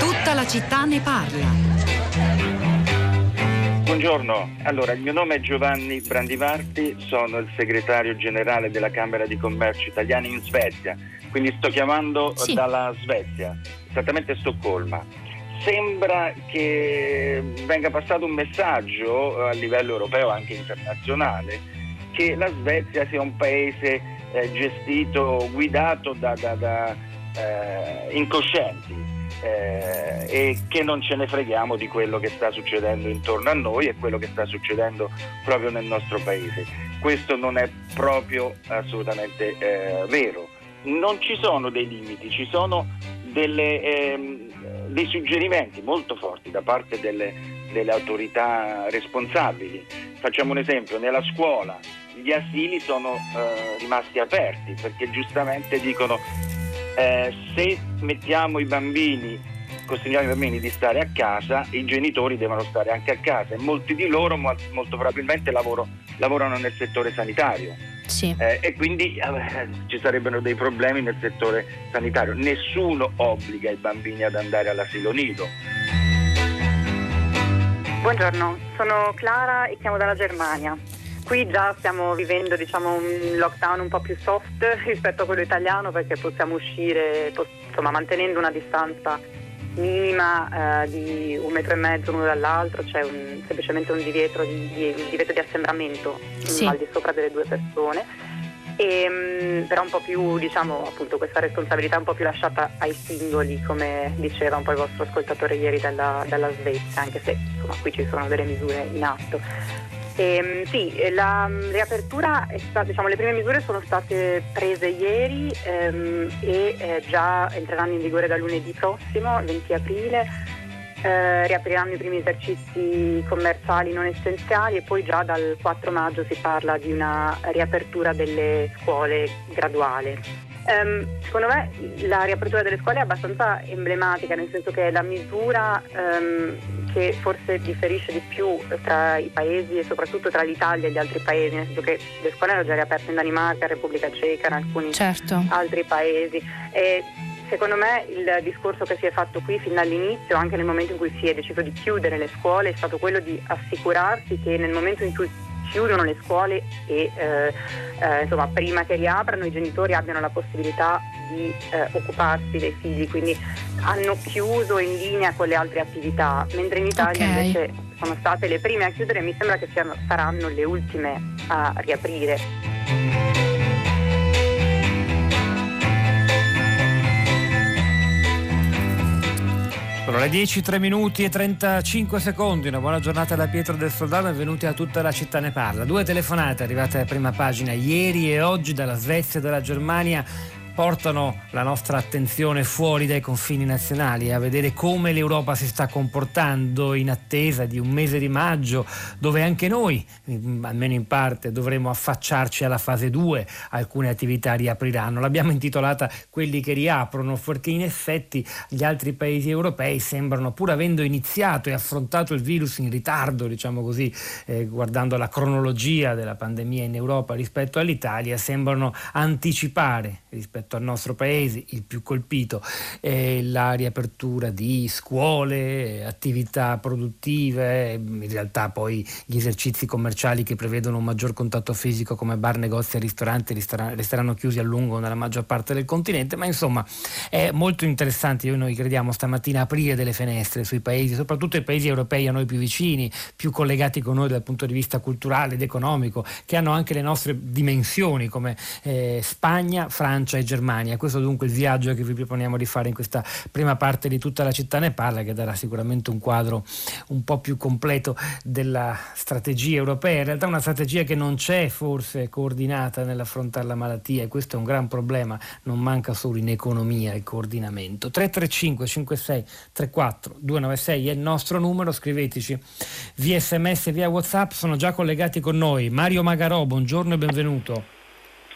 Tutta la città ne parla. Buongiorno, allora il mio nome è Giovanni Brandivarti, sono il segretario generale della Camera di Commercio Italiana in Svezia, quindi sto chiamando dalla Svezia, esattamente Stoccolma. Sembra che venga passato un messaggio a livello europeo, anche internazionale, che la Svezia sia un paese gestito, guidato da incoscienti. E che non ce ne freghiamo di quello che sta succedendo intorno a noi e quello che sta succedendo proprio nel nostro paese. Questo non è proprio assolutamente vero. Non ci sono dei limiti, ci sono dei suggerimenti molto forti da parte delle autorità responsabili. Facciamo un esempio: nella scuola gli asili sono rimasti aperti perché giustamente dicono se mettiamo consegniamo i bambini di stare a casa, i genitori devono stare anche a casa e molti di loro molto probabilmente lavorano nel settore sanitario. Sì. E quindi ci sarebbero dei problemi nel settore sanitario. Nessuno obbliga i bambini ad andare all'asilo nido. Buongiorno, sono Clara e chiamo dalla Germania. Qui già stiamo vivendo un lockdown un po' più soft rispetto a quello italiano perché possiamo uscire mantenendo una distanza minima di 1,5 metri l'uno dall'altro, c'è semplicemente un divieto di assembramento al di sopra delle due persone e però un po' più appunto questa responsabilità un po' più lasciata ai singoli, come diceva un po' il vostro ascoltatore ieri dalla Svezia, anche se qui ci sono delle misure in atto. La riapertura è stata, le prime misure sono state prese ieri già entreranno in vigore da lunedì prossimo, 20 aprile, riapriranno i primi esercizi commerciali non essenziali e poi già dal 4 maggio si parla di una riapertura delle scuole graduale. Secondo me la riapertura delle scuole è abbastanza emblematica, nel senso che è la misura che forse differisce di più tra i paesi e soprattutto tra l'Italia e gli altri paesi, nel senso che le scuole erano già riaperte in Danimarca, Repubblica Ceca, in alcuni altri paesi. E secondo me il discorso che si è fatto qui fin dall'inizio, anche nel momento in cui si è deciso di chiudere le scuole, è stato quello di assicurarsi che nel momento in cui chiudono le scuole e prima che riaprano i genitori abbiano la possibilità di occuparsi dei figli, quindi hanno chiuso in linea con le altre attività, mentre in Italia invece sono state le prime a chiudere e mi sembra che saranno le ultime a riaprire. Sono le 10:03 e 35 secondi, una buona giornata da Pietro del Soldano e venuti a Tutta la città ne parla. 2 telefonate arrivate alla prima pagina ieri e oggi dalla Svezia e dalla Germania portano la nostra attenzione fuori dai confini nazionali a vedere come l'Europa si sta comportando in attesa di un mese di maggio dove anche noi, almeno in parte, dovremo affacciarci alla fase 2. Alcune attività riapriranno, l'abbiamo intitolata "Quelli che riaprono", perché in effetti gli altri paesi europei sembrano, pur avendo iniziato e affrontato il virus in ritardo, guardando la cronologia della pandemia in Europa rispetto all'Italia, sembrano anticipare rispetto al nostro paese, il più colpito, la riapertura di scuole, attività produttive, in realtà poi gli esercizi commerciali che prevedono un maggior contatto fisico come bar, negozi e ristoranti resteranno chiusi a lungo nella maggior parte del continente, ma insomma è molto interessante, noi crediamo stamattina aprire delle finestre sui paesi, soprattutto i paesi europei a noi più vicini, più collegati con noi dal punto di vista culturale ed economico, che hanno anche le nostre dimensioni come Spagna, Francia e Germania. Questo dunque il viaggio che vi proponiamo di fare in questa prima parte di Tutta la città ne parla, che darà sicuramente un quadro un po' più completo della strategia europea, in realtà una strategia che non c'è forse coordinata nell'affrontare la malattia, e questo è un gran problema, non manca solo in economia il coordinamento. 335 56 34 296 è il nostro numero, scriveteci via sms, via WhatsApp. Sono già collegati con noi Mario Magarò, buongiorno e benvenuto.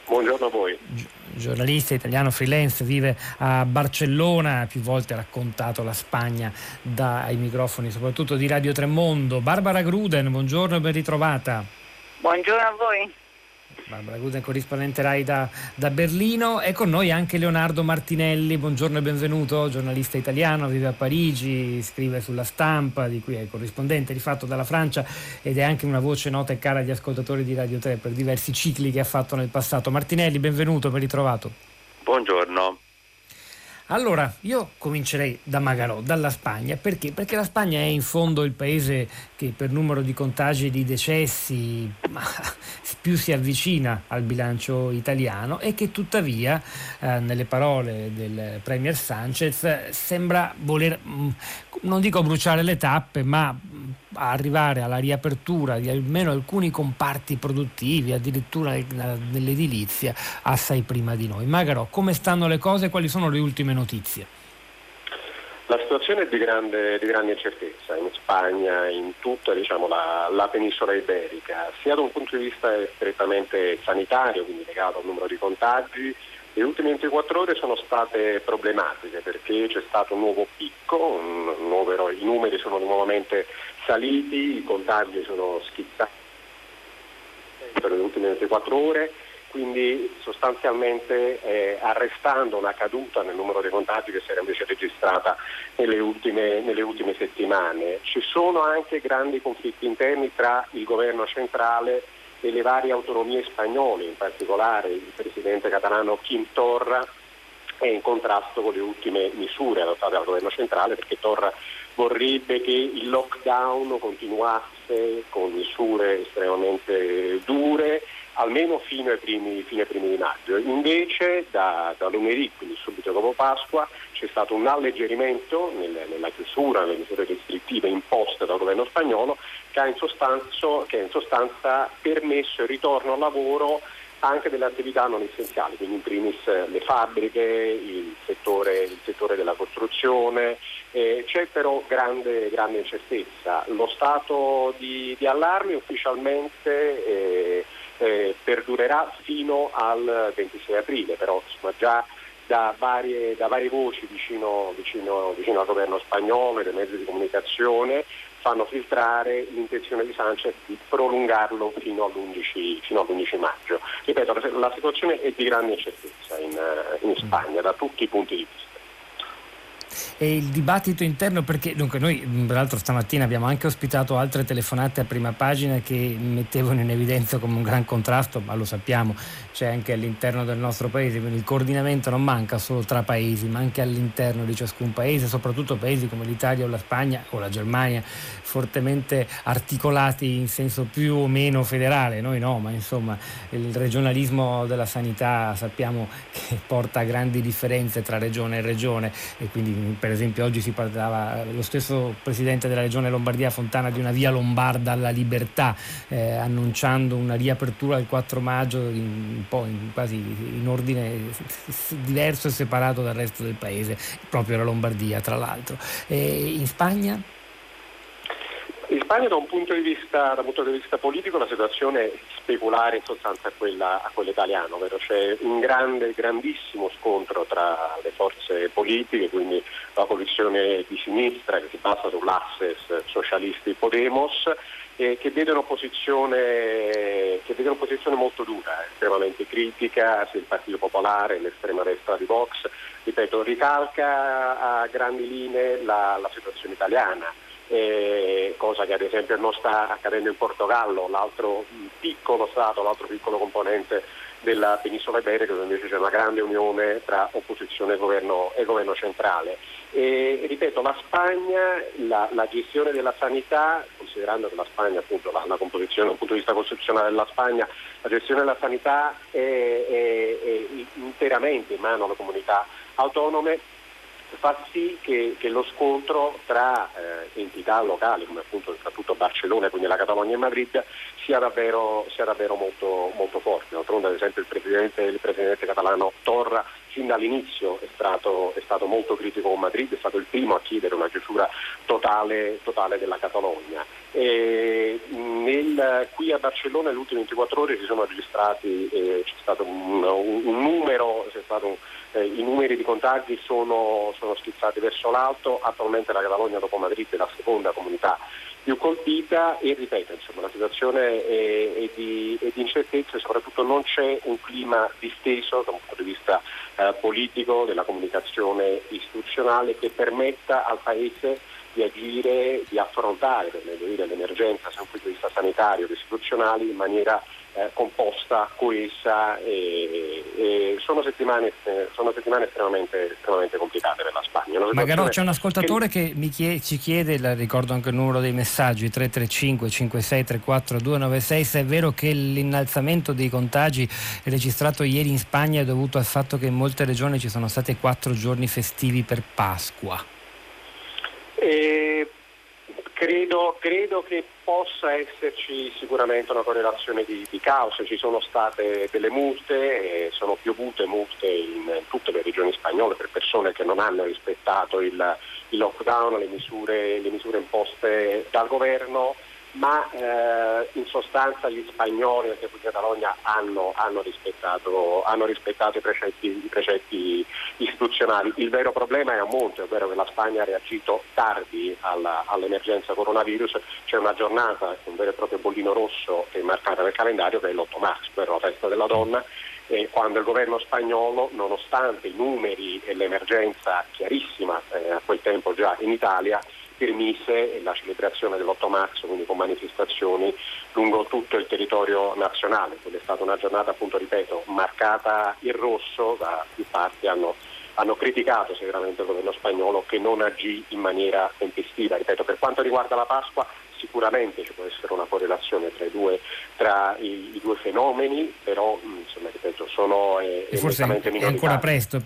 Buongiorno a voi. giornalista italiano freelance, vive a Barcellona, più volte ha raccontato la Spagna dai microfoni soprattutto di Radio Tremondo. Barbara Gruden, buongiorno e ben ritrovata. Buongiorno a voi. Barbara Gruden, corrispondente Rai da Berlino. È con noi anche Leonardo Martinelli, buongiorno e benvenuto, giornalista italiano, vive a Parigi, scrive sulla Stampa, di cui è corrispondente di fatto dalla Francia, ed è anche una voce nota e cara agli ascoltatori di Radio 3 per diversi cicli che ha fatto nel passato. Martinelli, benvenuto, ben ritrovato. Buongiorno. Allora, io comincerei da Magarò, dalla Spagna. Perché? Perché la Spagna è in fondo il paese che per numero di contagi e di decessi più si avvicina al bilancio italiano e che tuttavia, nelle parole del Premier Sanchez, sembra voler, non dico bruciare le tappe, ma arrivare alla riapertura di almeno alcuni comparti produttivi, addirittura nell'edilizia, assai prima di noi. Magarò, come stanno le cose e quali sono le ultime notizie? La situazione è di grande incertezza in Spagna, in tutta la penisola iberica, sia da un punto di vista strettamente sanitario, quindi legato al numero di contagi. Le ultime 24 ore sono state problematiche perché c'è stato un nuovo picco, i numeri sono nuovamente saliti, i contagi sono schizzati per le ultime 24 ore, quindi sostanzialmente arrestando una caduta nel numero dei contagi che si era invece registrata nelle ultime settimane. Ci sono anche grandi conflitti interni tra il governo centrale e le varie autonomie spagnole, in particolare il presidente catalano Quim Torra è in contrasto con le ultime misure adottate dal governo centrale, perché Torra vorrebbe che il lockdown continuasse con misure estremamente dure almeno fino ai primi di maggio. Invece da lunedì, quindi subito dopo Pasqua, c'è stato un alleggerimento nella chiusura, nelle misure restrittive imposte dal governo spagnolo, che ha in sostanza permesso il ritorno al lavoro anche delle attività non essenziali, quindi in primis le fabbriche, il settore della costruzione. C'è però grande incertezza. Lo stato di allarme ufficialmente perdurerà fino al 26 aprile, però insomma, già da varie voci vicino al governo spagnolo e dai mezzi di comunicazione fanno filtrare l'intenzione di Sanchez di prolungarlo fino all'11 maggio. Ripeto, la situazione è di grande incertezza in Spagna da tutti i punti di vista. E il dibattito interno, perché dunque noi tra l'altro stamattina abbiamo anche ospitato altre telefonate a prima pagina che mettevano in evidenza come un gran contrasto, ma lo sappiamo, c'è anche all'interno del nostro paese, quindi il coordinamento non manca solo tra paesi ma anche all'interno di ciascun paese, soprattutto paesi come l'Italia o la Spagna o la Germania fortemente articolati in senso più o meno federale. Noi no, ma insomma il regionalismo della sanità sappiamo che porta a grandi differenze tra regione e regione, e quindi per esempio oggi si parlava, lo stesso presidente della regione Lombardia Fontana, di una via lombarda alla libertà, annunciando una riapertura il 4 maggio quasi in ordine diverso e separato dal resto del paese, proprio la Lombardia tra l'altro. In Spagna? In Spagna da un punto di vista politico la situazione è speculare in sostanza a quella italiana, ovvero c'è un grandissimo scontro tra le forze politiche, quindi la coalizione di sinistra che si basa sull'asse socialisti Podemos, che vedono posizione molto dura, estremamente critica, sia il Partito Popolare, l'estrema destra di Vox, ripeto, ricalca a grandi linee la situazione italiana. Cosa che ad esempio non sta accadendo in Portogallo, l'altro piccolo componente della penisola iberica, dove invece c'è una grande unione tra opposizione e governo centrale. Ripeto, la Spagna, la gestione della sanità, considerando che la Spagna appunto la composizione dal punto di vista costituzionale della Spagna, la gestione della sanità è interamente in mano alle comunità autonome, fa sì che lo scontro tra entità locali come appunto soprattutto Barcellona, quindi la Catalogna e Madrid, sia davvero molto, molto forte. D'altronde ad esempio il presidente catalano Torra sin dall'inizio è stato molto critico con Madrid, è stato il primo a chiedere una chiusura totale della Catalogna. E nel qui a Barcellona nelle ultime 24 ore si sono registrati, c'è stato un numero, c'è stato, i numeri di contagi sono schizzati verso l'alto. Attualmente la Catalogna dopo Madrid è la seconda comunità più colpita e ripeto, insomma, la situazione è di incertezza e soprattutto non c'è un clima disteso da un punto di vista politico, della comunicazione istituzionale che permetta al Paese di agire, di affrontare l'emergenza sia dal punto di vista sanitario che istituzionale in maniera composta, coesa. Sono settimane estremamente complicate per la Spagna. Magarò, c'è un ascoltatore che ci chiede, ricordo anche il numero dei messaggi, 335 56 34 296, se è vero che l'innalzamento dei contagi registrato ieri in Spagna è dovuto al fatto che in molte regioni ci sono stati 4 giorni festivi per Pasqua. Credo che possa esserci sicuramente una correlazione di cause. Ci sono state delle multe, sono piovute multe in tutte le regioni spagnole per persone che non hanno rispettato il lockdown, le misure imposte dal governo, ma in sostanza gli spagnoli, anche qui in Catalogna, hanno rispettato i precetti istituzionali. Il vero problema è a monte, ovvero che la Spagna ha reagito tardi all'emergenza coronavirus. C'è una giornata, un vero e proprio bollino rosso che è marcata nel calendario, che è l'8 marzo, ovvero la festa della donna, quando il governo spagnolo, nonostante i numeri e l'emergenza chiarissima a quel tempo già in Italia, permise la celebrazione dell'8 marzo, quindi con manifestazioni lungo tutto il territorio nazionale. Quella è stata una giornata, appunto, ripeto, marcata in rosso. Da più parti hanno criticato sicuramente il governo spagnolo che non agì in maniera tempestiva. Ripeto, per quanto riguarda la Pasqua, sicuramente ci può essere una correlazione tra i due fenomeni, però insomma, ripeto, sono forse è ancora presto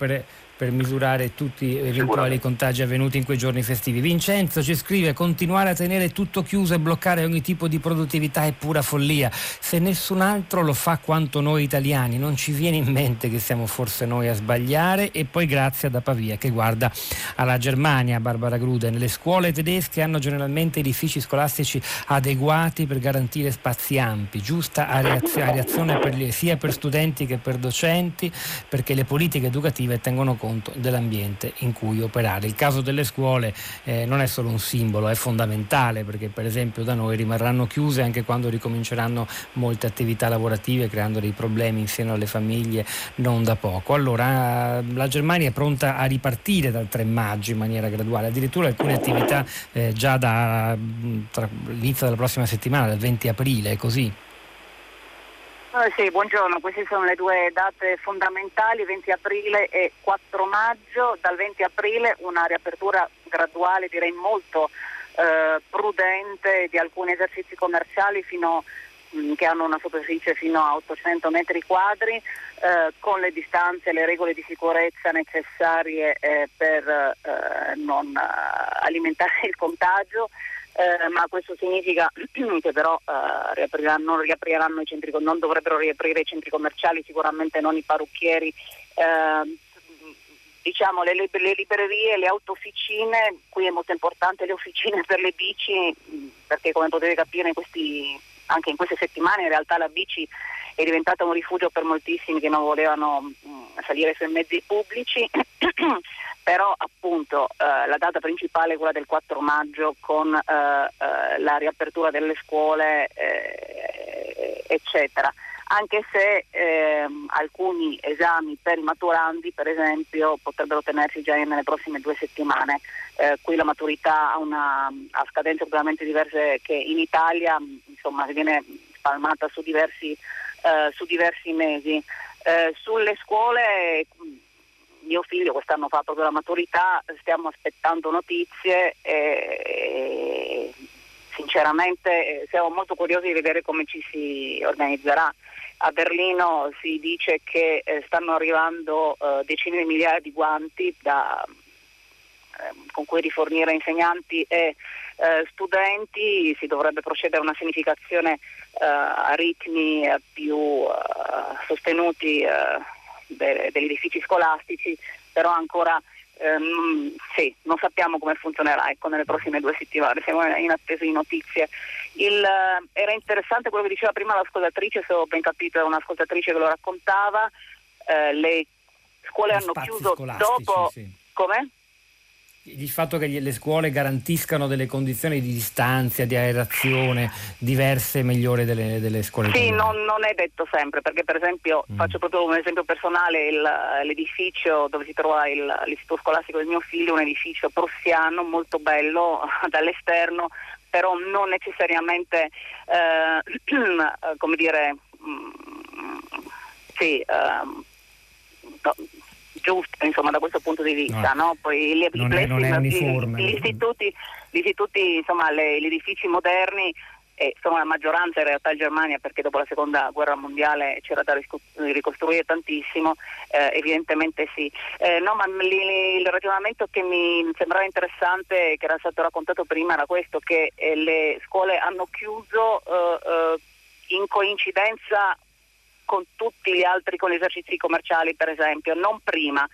per misurare tutti eventuali contagi avvenuti in quei giorni festivi. Vincenzo ci scrive: continuare a tenere tutto chiuso e bloccare ogni tipo di produttività è pura follia. Se nessun altro lo fa quanto noi italiani, non ci viene in mente che siamo forse noi a sbagliare. E poi grazie da Pavia che guarda alla Germania. Barbara Gruden: le scuole tedesche hanno generalmente edifici scolastici adeguati per garantire spazi ampi, giusta areazione sia per studenti che per docenti, perché le politiche educative tengono conto dell'ambiente in cui operare. Il caso delle scuole non è solo un simbolo, è fondamentale, perché per esempio da noi rimarranno chiuse anche quando ricominceranno molte attività lavorative, creando dei problemi in seno alle famiglie non da poco. Allora la Germania è pronta a ripartire dal 3 maggio in maniera graduale, addirittura alcune attività già dall'inizio della prossima settimana, dal 20 aprile, è così? Sì, buongiorno, queste sono le due date fondamentali, 20 aprile e 4 maggio. Dal 20 aprile una riapertura graduale, direi molto prudente, di alcuni esercizi commerciali che hanno una superficie fino a 800 metri quadri, con le distanze e le regole di sicurezza necessarie per non alimentare il contagio. Ma questo significa che però non riapriranno i centri, non dovrebbero riaprire i centri commerciali, sicuramente non i parrucchieri, diciamo le librerie, le autofficine. Qui è molto importante le officine per le bici, perché come potete capire anche in queste settimane in realtà la bici è diventata un rifugio per moltissimi che non volevano salire sui mezzi pubblici. Però appunto la data principale è quella del 4 maggio con la riapertura delle scuole eccetera, anche se alcuni esami per i maturandi per esempio potrebbero tenersi già nelle prossime 2 settimane. Qui la maturità ha scadenze completamente diverse che in Italia, insomma, viene spalmata su diversi mesi. Sulle scuole, mio figlio quest'anno fa proprio la maturità, stiamo aspettando notizie e sinceramente siamo molto curiosi di vedere come ci si organizzerà. A Berlino si dice che stanno arrivando decine di migliaia di guanti con cui rifornire insegnanti e studenti. Si dovrebbe procedere a una sanificazione a ritmi più sostenuti degli edifici scolastici, però ancora non sappiamo come funzionerà, ecco, nelle prossime 2 settimane. Siamo in attesa di notizie. Era interessante quello che diceva prima l'ascoltatrice, se ho ben capito, è un'ascoltatrice che lo raccontava, le scuole hanno chiuso dopo... Sì. Come? Il fatto che le scuole garantiscano delle condizioni di distanza, di aerazione diverse e migliori delle scuole. Sì, non è detto sempre, perché per esempio faccio proprio un esempio personale, l'edificio dove si trova l'istituto scolastico del mio figlio, un edificio prussiano molto bello dall'esterno, però non necessariamente come dire giusto, insomma, da questo punto di vista, no? Poi gli istituti, insomma, gli edifici moderni, sono la maggioranza in realtà in Germania, perché dopo la seconda guerra mondiale c'era da ricostruire tantissimo, evidentemente sì. Ma il ragionamento che mi sembrava interessante, che era stato raccontato prima, era questo, che le scuole hanno chiuso in coincidenza con tutti gli altri, con gli esercizi commerciali per esempio, non prima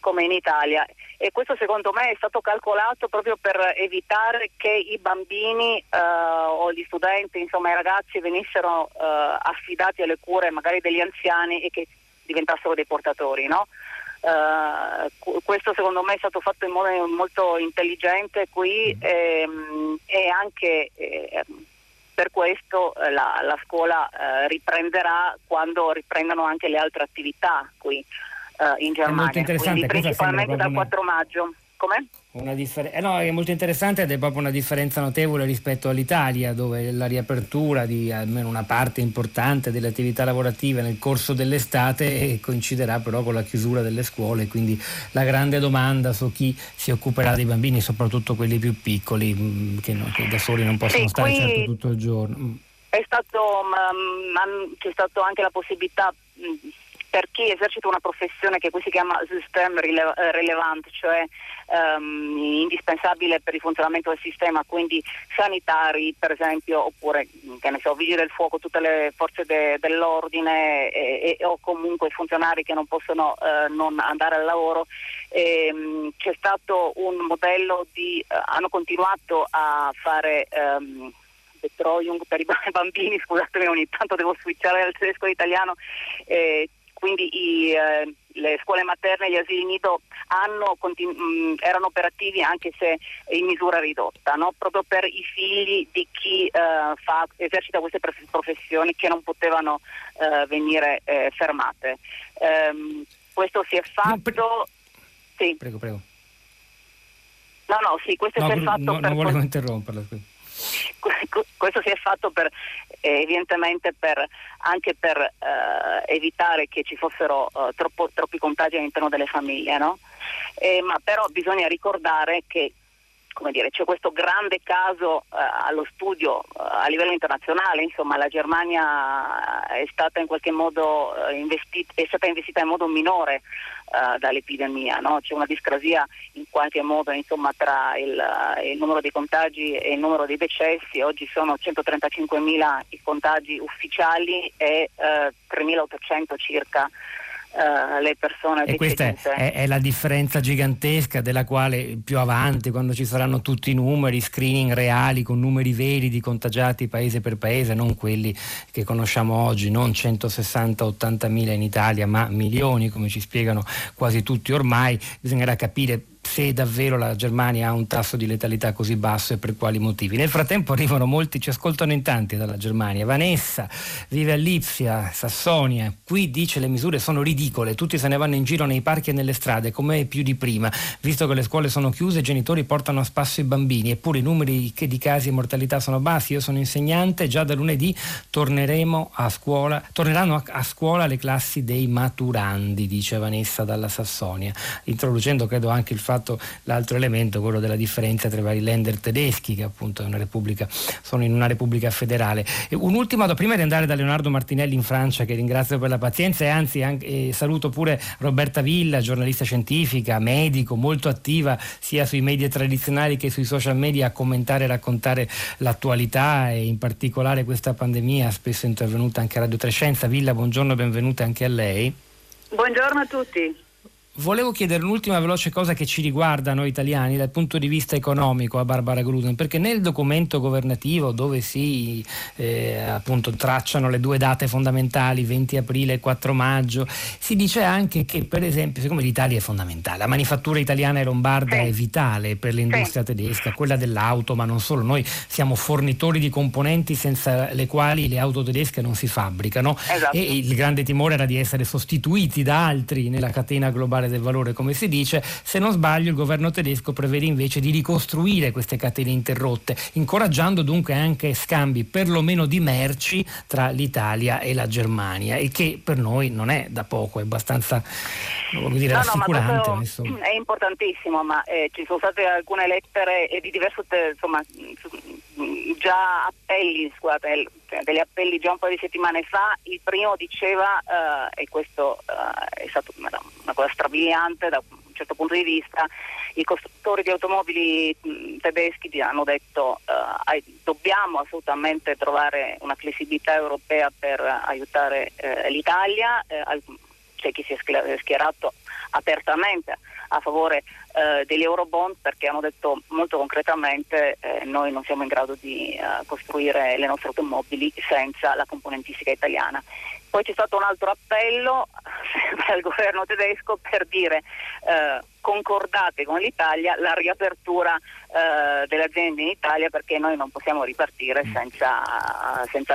come in Italia, e questo secondo me è stato calcolato proprio per evitare che i bambini o gli studenti, insomma i ragazzi, venissero affidati alle cure magari degli anziani e che diventassero dei portatori, no? Questo secondo me è stato fatto in modo molto intelligente qui, e anche... Per questo la scuola riprenderà quando riprendano anche le altre attività qui in Germania, quindi principalmente dal 4 maggio. Come? È molto interessante ed è proprio una differenza notevole rispetto all'Italia, dove la riapertura di almeno una parte importante delle attività lavorative nel corso dell'estate coinciderà però con la chiusura delle scuole, quindi la grande domanda su chi si occuperà dei bambini, soprattutto quelli più piccoli che da soli non possono stare certo tutto il giorno. C'è stato anche la possibilità per chi esercita una professione che qui si chiama system relevant, cioè indispensabile per il funzionamento del sistema, quindi sanitari per esempio, oppure che ne so, vigili del fuoco, tutte le forze dell'ordine o comunque funzionari che non possono non andare al lavoro. C'è stato un modello di hanno continuato a fare Betreuung per i bambini, scusatemi, ogni tanto devo switchare dal tedesco all'italiano. Quindi le scuole materne e gli asili nido erano operativi anche se in misura ridotta, no? Proprio per i figli di chi esercita queste professioni che non potevano venire fermate. Questo si è fatto... Sì. Prego. Non volevo interromperla qui. Questo si è fatto per evidentemente anche per evitare che ci fossero troppi contagi all'interno delle famiglie, no? Ma però bisogna ricordare che, come dire, c'è questo grande caso allo studio a livello internazionale, insomma la Germania è stata in qualche modo investita in modo minore dall'epidemia, no? C'è una discrasia in qualche modo, insomma, tra il numero dei contagi e il numero dei decessi. Oggi sono 135.000 i contagi ufficiali e 3.800 circa le persone e decedute. Questa è la differenza gigantesca, della quale più avanti, quando ci saranno tutti i numeri, screening reali con numeri veri di contagiati paese per paese, non quelli che conosciamo oggi, non 160-80.000 in Italia ma milioni, come ci spiegano quasi tutti ormai, bisognerà capire se davvero la Germania ha un tasso di letalità così basso e per quali motivi. Nel frattempo arrivano molti, ci ascoltano in tanti dalla Germania. Vanessa vive a Lipsia, Sassonia. Qui dice le misure sono ridicole, tutti se ne vanno in giro nei parchi e nelle strade, come più di prima. Visto che le scuole sono chiuse, i genitori portano a spasso i bambini, eppure i numeri di casi e mortalità sono bassi. Io sono insegnante, già da lunedì torneranno a scuola le classi dei maturandi, dice Vanessa dalla Sassonia, introducendo credo anche il fatto, l'altro elemento, quello della differenza tra i vari Länder tedeschi, che appunto sono in una repubblica federale. Un'ultima prima di andare da Leonardo Martinelli in Francia, che ringrazio per la pazienza, e anzi saluto pure Roberta Villa, giornalista scientifica, medico, molto attiva sia sui media tradizionali che sui social media a commentare e raccontare l'attualità e in particolare questa pandemia, spesso intervenuta anche a Radio 3 Scienza. Villa, buongiorno e benvenuta anche a lei. Buongiorno a tutti. Volevo chiedere un'ultima veloce cosa che ci riguarda noi italiani dal punto di vista economico a Barbara Gruden, perché nel documento governativo dove si appunto tracciano le due date fondamentali, 20 aprile e 4 maggio, si dice anche che, per esempio, siccome l'Italia è fondamentale, la manifattura italiana e lombarda è vitale per l'industria tedesca, quella dell'auto, ma non solo, noi siamo fornitori di componenti senza le quali le auto tedesche non si fabbricano, e il grande timore era di essere sostituiti da altri nella catena globale del valore, come si dice. Se non sbaglio, il governo tedesco prevede invece di ricostruire queste catene interrotte, incoraggiando dunque anche scambi perlomeno di merci tra l'Italia e la Germania, il che per noi non è da poco, è abbastanza, voglio dire, rassicurante. No, è importantissimo, ma ci sono state alcune lettere di diverso già appelli, degli appelli già un po' di settimane fa. Il primo diceva, e questo è stato una cosa strabiliante da un certo punto di vista, i costruttori di automobili tedeschi hanno detto dobbiamo assolutamente trovare una flessibilità europea per aiutare l'Italia. C'è chi si è schierato apertamente a favore degli Eurobond, perché hanno detto molto concretamente noi non siamo in grado di costruire le nostre automobili senza la componentistica italiana. Poi c'è stato un altro appello al governo tedesco per dire concordate con l'Italia la riapertura delle aziende in Italia, perché noi non possiamo ripartire senza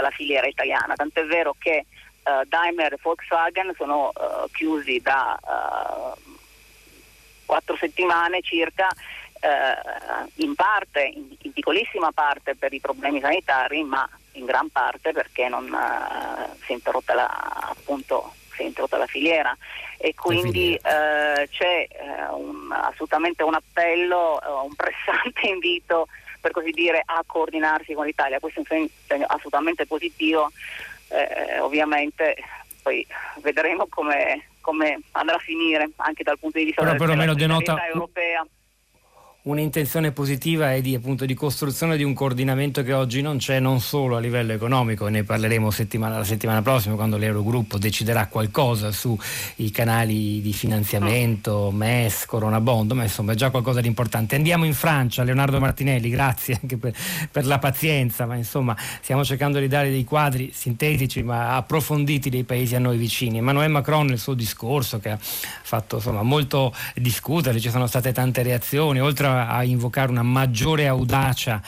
la filiera italiana, tant'è vero che Daimler e Volkswagen sono chiusi da 4 settimane circa, in parte, in piccolissima parte per i problemi sanitari, ma in gran parte perché non si è interrotta la filiera, e quindi c'è assolutamente un appello, un pressante invito, per così dire, a coordinarsi con l'Italia. Questo è un segno assolutamente positivo. Ovviamente poi vedremo come andrà a finire anche dal punto di vista della denota europea. Un'intenzione positiva è di costruzione di un coordinamento che oggi non c'è, non solo a livello economico, ne parleremo la settimana prossima quando l'Eurogruppo deciderà qualcosa sui canali di finanziamento, MES, Corona Bond, ma insomma è già qualcosa di importante. Andiamo in Francia, Leonardo Martinelli, grazie anche per la pazienza, ma insomma stiamo cercando di dare dei quadri sintetici ma approfonditi dei paesi a noi vicini. Emmanuel Macron, nel suo discorso, che ha fatto molto discutere, ci sono state tante reazioni, oltre a invocare una maggiore audacia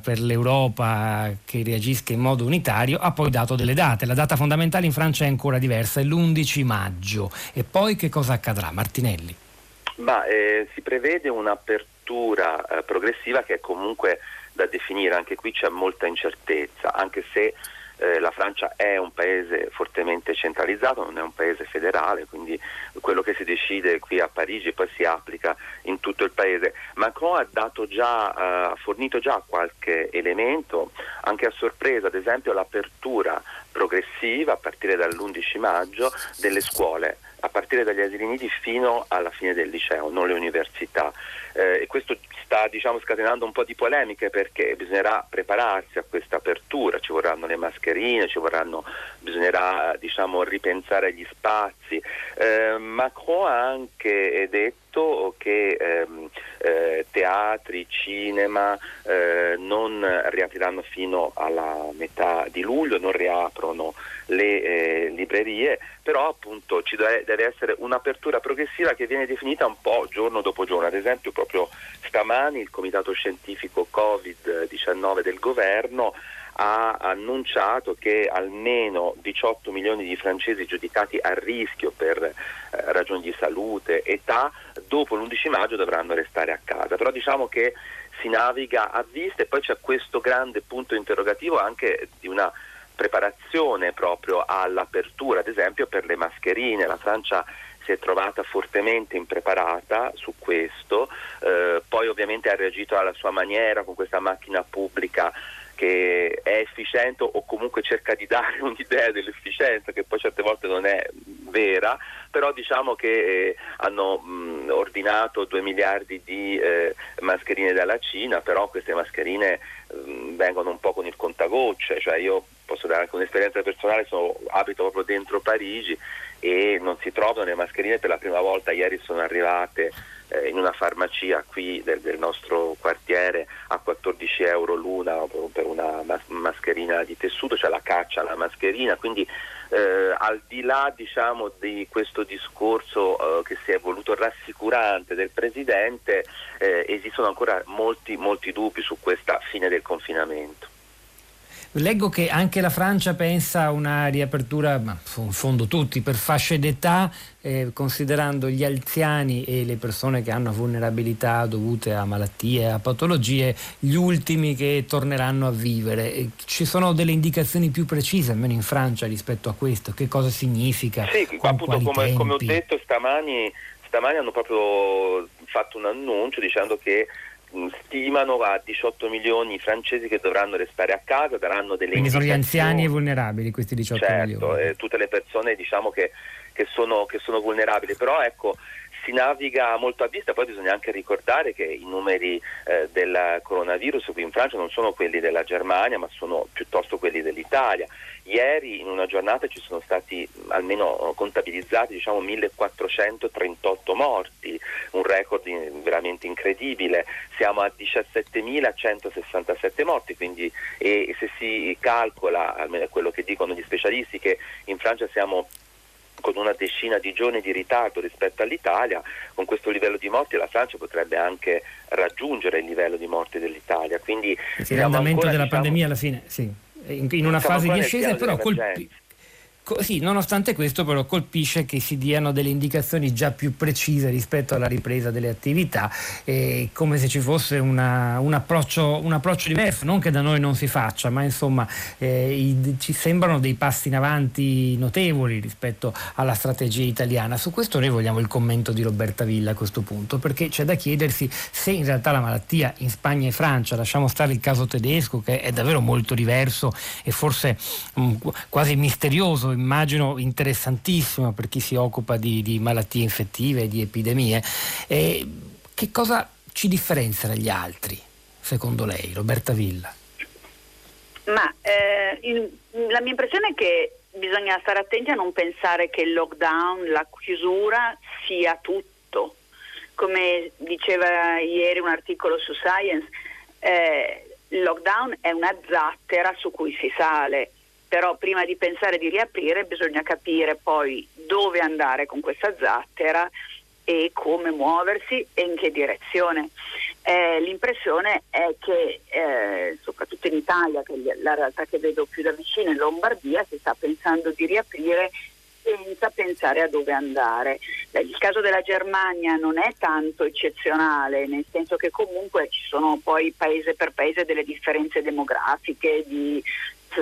per l'Europa che reagisca in modo unitario, ha poi dato delle date. La data fondamentale in Francia è ancora diversa, è l'11 maggio. E poi che cosa accadrà, Martinelli? Si prevede un'apertura progressiva che è comunque da definire, anche qui c'è molta incertezza, anche se la Francia è un paese fortemente centralizzato, non è un paese federale, quindi quello che si decide qui a Parigi poi si applica in tutto il paese. Macron ha fornito già qualche elemento, anche a sorpresa, ad esempio l'apertura progressiva a partire dall'11 maggio delle scuole, a partire dagli asili nidi fino alla fine del liceo, non le università. E questo sta scatenando un po' di polemiche, perché bisognerà prepararsi a questa apertura, ci vorranno le mascherine, bisognerà ripensare gli spazi. Macron ha anche detto che teatri, cinema non riapriranno fino alla metà di luglio, non riaprono le librerie, però appunto ci deve essere un'apertura progressiva che viene definita un po' giorno dopo giorno. Ad esempio proprio stamani il comitato scientifico Covid-19 del governo ha annunciato che almeno 18 milioni di francesi giudicati a rischio per ragioni di salute, età, dopo l'11 maggio dovranno restare a casa. Però che si naviga a vista, e poi c'è questo grande punto interrogativo anche di una preparazione proprio all'apertura, ad esempio per le mascherine. La Francia si è trovata fortemente impreparata su questo, poi ovviamente ha reagito alla sua maniera con questa macchina pubblica che è efficiente, o comunque cerca di dare un'idea dell'efficienza che poi certe volte non è vera, però che hanno ordinato 2 miliardi di mascherine dalla Cina, però queste mascherine vengono un po' con il contagocce, io posso posso dare anche un'esperienza personale, abito proprio dentro Parigi e non si trovano le mascherine. Per la prima volta ieri sono arrivate in una farmacia qui del nostro quartiere a 14 euro l'una per una mascherina di tessuto, cioè la caccia alla mascherina. Quindi al di là, diciamo, di questo discorso che si è voluto rassicurante del Presidente, esistono ancora molti dubbi su questa fine del confinamento. Leggo che anche la Francia pensa a una riapertura, ma in fondo tutti, per fasce d'età, considerando gli anziani e le persone che hanno vulnerabilità dovute a malattie, a patologie, gli ultimi che torneranno a vivere. Ci sono delle indicazioni più precise, almeno in Francia, rispetto a questo? Che cosa significa? Sì, appunto, come ho detto, stamani hanno proprio fatto un annuncio dicendo che stimano a 18 milioni i francesi che dovranno restare a casa, daranno delle indicazioni. Quindi sono gli anziani e vulnerabili questi 18 milioni. Tutte le persone, diciamo, che sono vulnerabili, però ecco, si naviga molto a vista. Poi bisogna anche ricordare che i numeri del coronavirus qui in Francia non sono quelli della Germania, ma sono piuttosto quelli dell'Italia. Ieri in una giornata ci sono stati almeno contabilizzati 1438 morti, un record veramente incredibile. Siamo a 17.167 morti, quindi e se si calcola, almeno quello che dicono gli specialisti, che in Francia siamo con una decina di giorni di ritardo rispetto all'Italia, con questo livello di morti la Francia potrebbe anche raggiungere il livello di morti dell'Italia. Quindi l'andamento della pandemia alla fine, sì, in una fase di ascesa, però nonostante questo però colpisce che si diano delle indicazioni già più precise rispetto alla ripresa delle attività, come se ci fosse un approccio diverso. Non che da noi non si faccia, ma insomma ci sembrano dei passi in avanti notevoli rispetto alla strategia italiana. Su questo noi vogliamo il commento di Roberta Villa a questo punto, perché c'è da chiedersi se in realtà la malattia in Spagna e Francia, lasciamo stare il caso tedesco che è davvero molto diverso e forse quasi misterioso, immagino interessantissimo per chi si occupa di malattie infettive, di epidemie. E che cosa ci differenzia dagli altri, secondo lei, Roberta Villa? La mia impressione è che bisogna stare attenti a non pensare che il lockdown, la chiusura, sia tutto. Come diceva ieri un articolo su Science, il lockdown è una zattera su cui si sale. Però prima di pensare di riaprire bisogna capire poi dove andare con questa zattera e come muoversi e in che direzione. L'impressione è che soprattutto in Italia, che la realtà che vedo più da vicino in Lombardia, si sta pensando di riaprire senza pensare a dove andare. Il caso della Germania non è tanto eccezionale, nel senso che comunque ci sono poi paese per paese delle differenze demografiche, di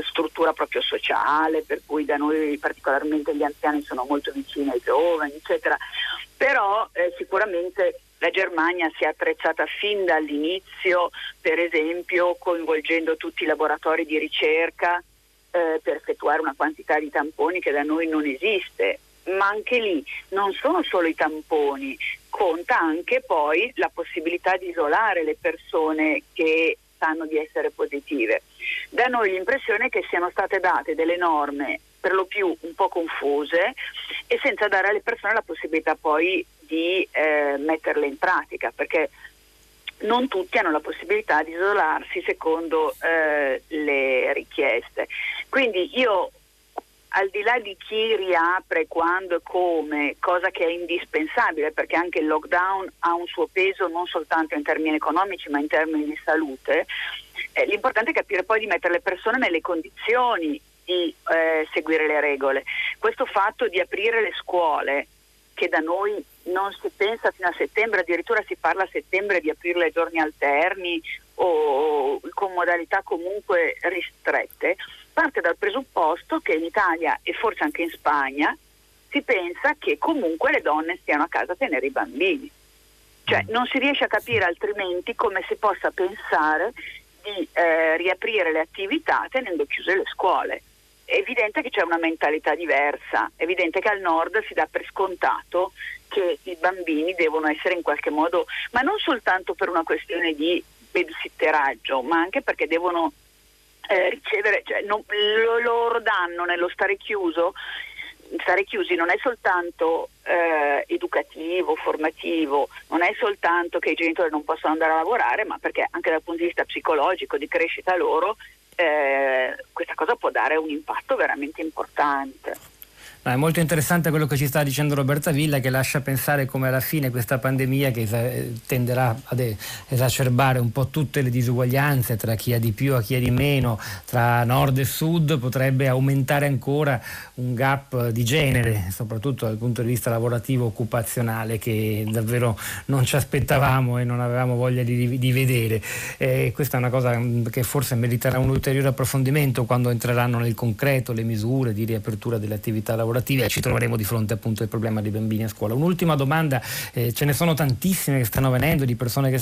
struttura proprio sociale, per cui da noi particolarmente gli anziani sono molto vicini ai giovani, eccetera. Però sicuramente la Germania si è attrezzata fin dall'inizio, per esempio coinvolgendo tutti i laboratori di ricerca per effettuare una quantità di tamponi che da noi non esiste. Ma anche lì non sono solo i tamponi, conta anche poi la possibilità di isolare le persone che sanno di essere positive. Da noi l'impressione è che siano state date delle norme per lo più un po' confuse e senza dare alle persone la possibilità poi di metterle in pratica, perché non tutti hanno la possibilità di isolarsi secondo le richieste. Quindi io, al di là di chi riapre, quando e come, cosa che è indispensabile, perché anche il lockdown ha un suo peso non soltanto in termini economici ma in termini di salute, l'importante è capire poi di mettere le persone nelle condizioni di seguire le regole. Questo fatto di aprire le scuole, che da noi non si pensa fino a settembre, addirittura si parla a settembre di aprirle ai giorni alterni o con modalità comunque ristrette, parte dal presupposto che in Italia e forse anche in Spagna si pensa che comunque le donne stiano a casa a tenere i bambini. Cioè non si riesce a capire altrimenti come si possa pensare di riaprire le attività tenendo chiuse le scuole. È evidente che c'è una mentalità diversa, è evidente che al nord si dà per scontato che i bambini devono essere in qualche modo, ma non soltanto per una questione di babysitteraggio, ma anche perché devono ricevere, cioè non, loro danno nello stare chiusi non è soltanto educativo, formativo, non è soltanto che i genitori non possono andare a lavorare, ma perché anche dal punto di vista psicologico, di crescita loro, questa cosa può dare un impatto veramente importante. No, è molto interessante quello che ci sta dicendo Roberta Villa, che lascia pensare come alla fine questa pandemia, che tenderà ad esacerbare un po' tutte le disuguaglianze tra chi ha di più e chi ha di meno, tra nord e sud, potrebbe aumentare ancora un gap di genere, soprattutto dal punto di vista lavorativo occupazionale, che davvero non ci aspettavamo e non avevamo voglia di vedere. Questa è una cosa che forse meriterà un ulteriore approfondimento quando entreranno nel concreto le misure di riapertura delle attività lavorative, e ci troveremo di fronte appunto al problema dei bambini a scuola. Un'ultima domanda, ce ne sono tantissime che stanno venendo, di persone che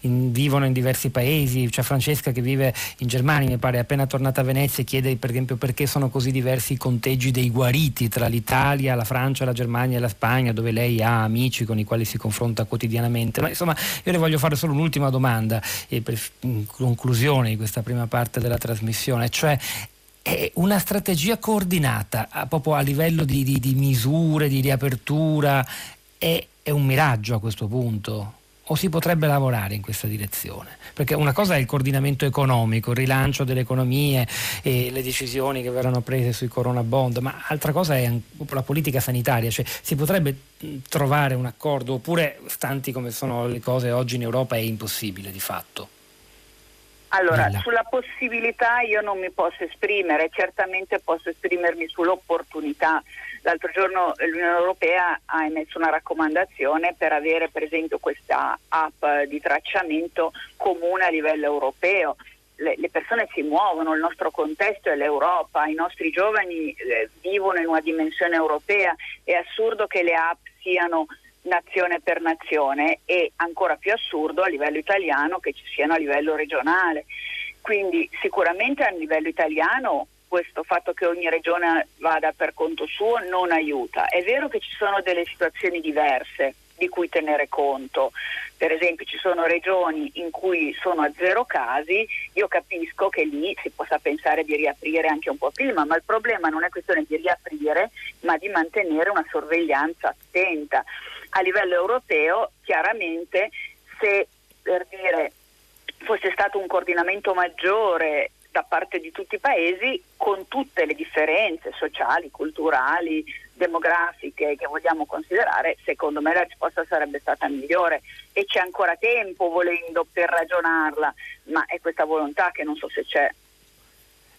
vivono in diversi paesi. C'è Francesca che vive in Germania, mi pare, è appena tornata a Venezia, e chiede per esempio perché sono così diversi i conteggi dei guariti tra l'Italia, la Francia, la Germania e la Spagna, dove lei ha amici con i quali si confronta quotidianamente. Ma insomma, io le voglio fare solo un'ultima domanda, in conclusione di questa prima parte della trasmissione, cioè una strategia coordinata proprio a livello di misure, di riapertura, è un miraggio a questo punto? O si potrebbe lavorare in questa direzione? Perché una cosa è il coordinamento economico, il rilancio delle economie e le decisioni che verranno prese sui Corona Bond, ma altra cosa è la politica sanitaria, cioè si potrebbe trovare un accordo, oppure, stanti come sono le cose oggi in Europa, è impossibile di fatto? Allora, Bella. Sulla possibilità io non mi posso esprimere, certamente posso esprimermi sull'opportunità. L'altro giorno l'Unione Europea ha emesso una raccomandazione per avere, per esempio, questa app di tracciamento comune a livello europeo. Le persone si muovono, il nostro contesto è l'Europa, i nostri giovani vivono in una dimensione europea, è assurdo che le app siano nazione per nazione, e ancora più assurdo a livello italiano che ci siano a livello regionale. Quindi sicuramente a livello italiano questo fatto che ogni regione vada per conto suo non aiuta. È vero che ci sono delle situazioni diverse di cui tenere conto, per esempio ci sono regioni in cui sono a zero casi, io capisco che lì si possa pensare di riaprire anche un po' prima, ma il problema non è questione di riaprire, ma di mantenere una sorveglianza attenta. A livello europeo, chiaramente, se, per dire, fosse stato un coordinamento maggiore da parte di tutti i paesi, con tutte le differenze sociali, culturali, demografiche che vogliamo considerare, secondo me la risposta sarebbe stata migliore, e c'è ancora tempo, volendo, per ragionarla, ma è questa volontà che non so se c'è.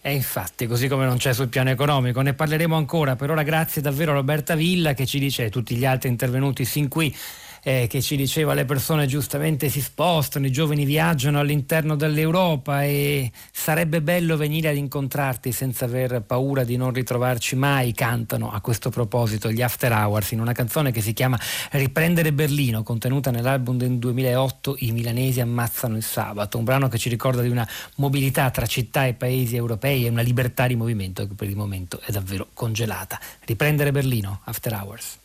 E infatti, così come non c'è sul piano economico, ne parleremo ancora. Per ora grazie davvero a Roberta Villa, che ci dice, e tutti gli altri intervenuti sin qui, che ci diceva le persone giustamente si spostano, i giovani viaggiano all'interno dell'Europa, e sarebbe bello venire ad incontrarti senza aver paura di non ritrovarci mai. Cantano a questo proposito gli After Hours in una canzone che si chiama Riprendere Berlino, contenuta nell'album del 2008 I milanesi ammazzano il sabato, un brano che ci ricorda di una mobilità tra città e paesi europei e una libertà di movimento che per il momento è davvero congelata. Riprendere Berlino, After Hours.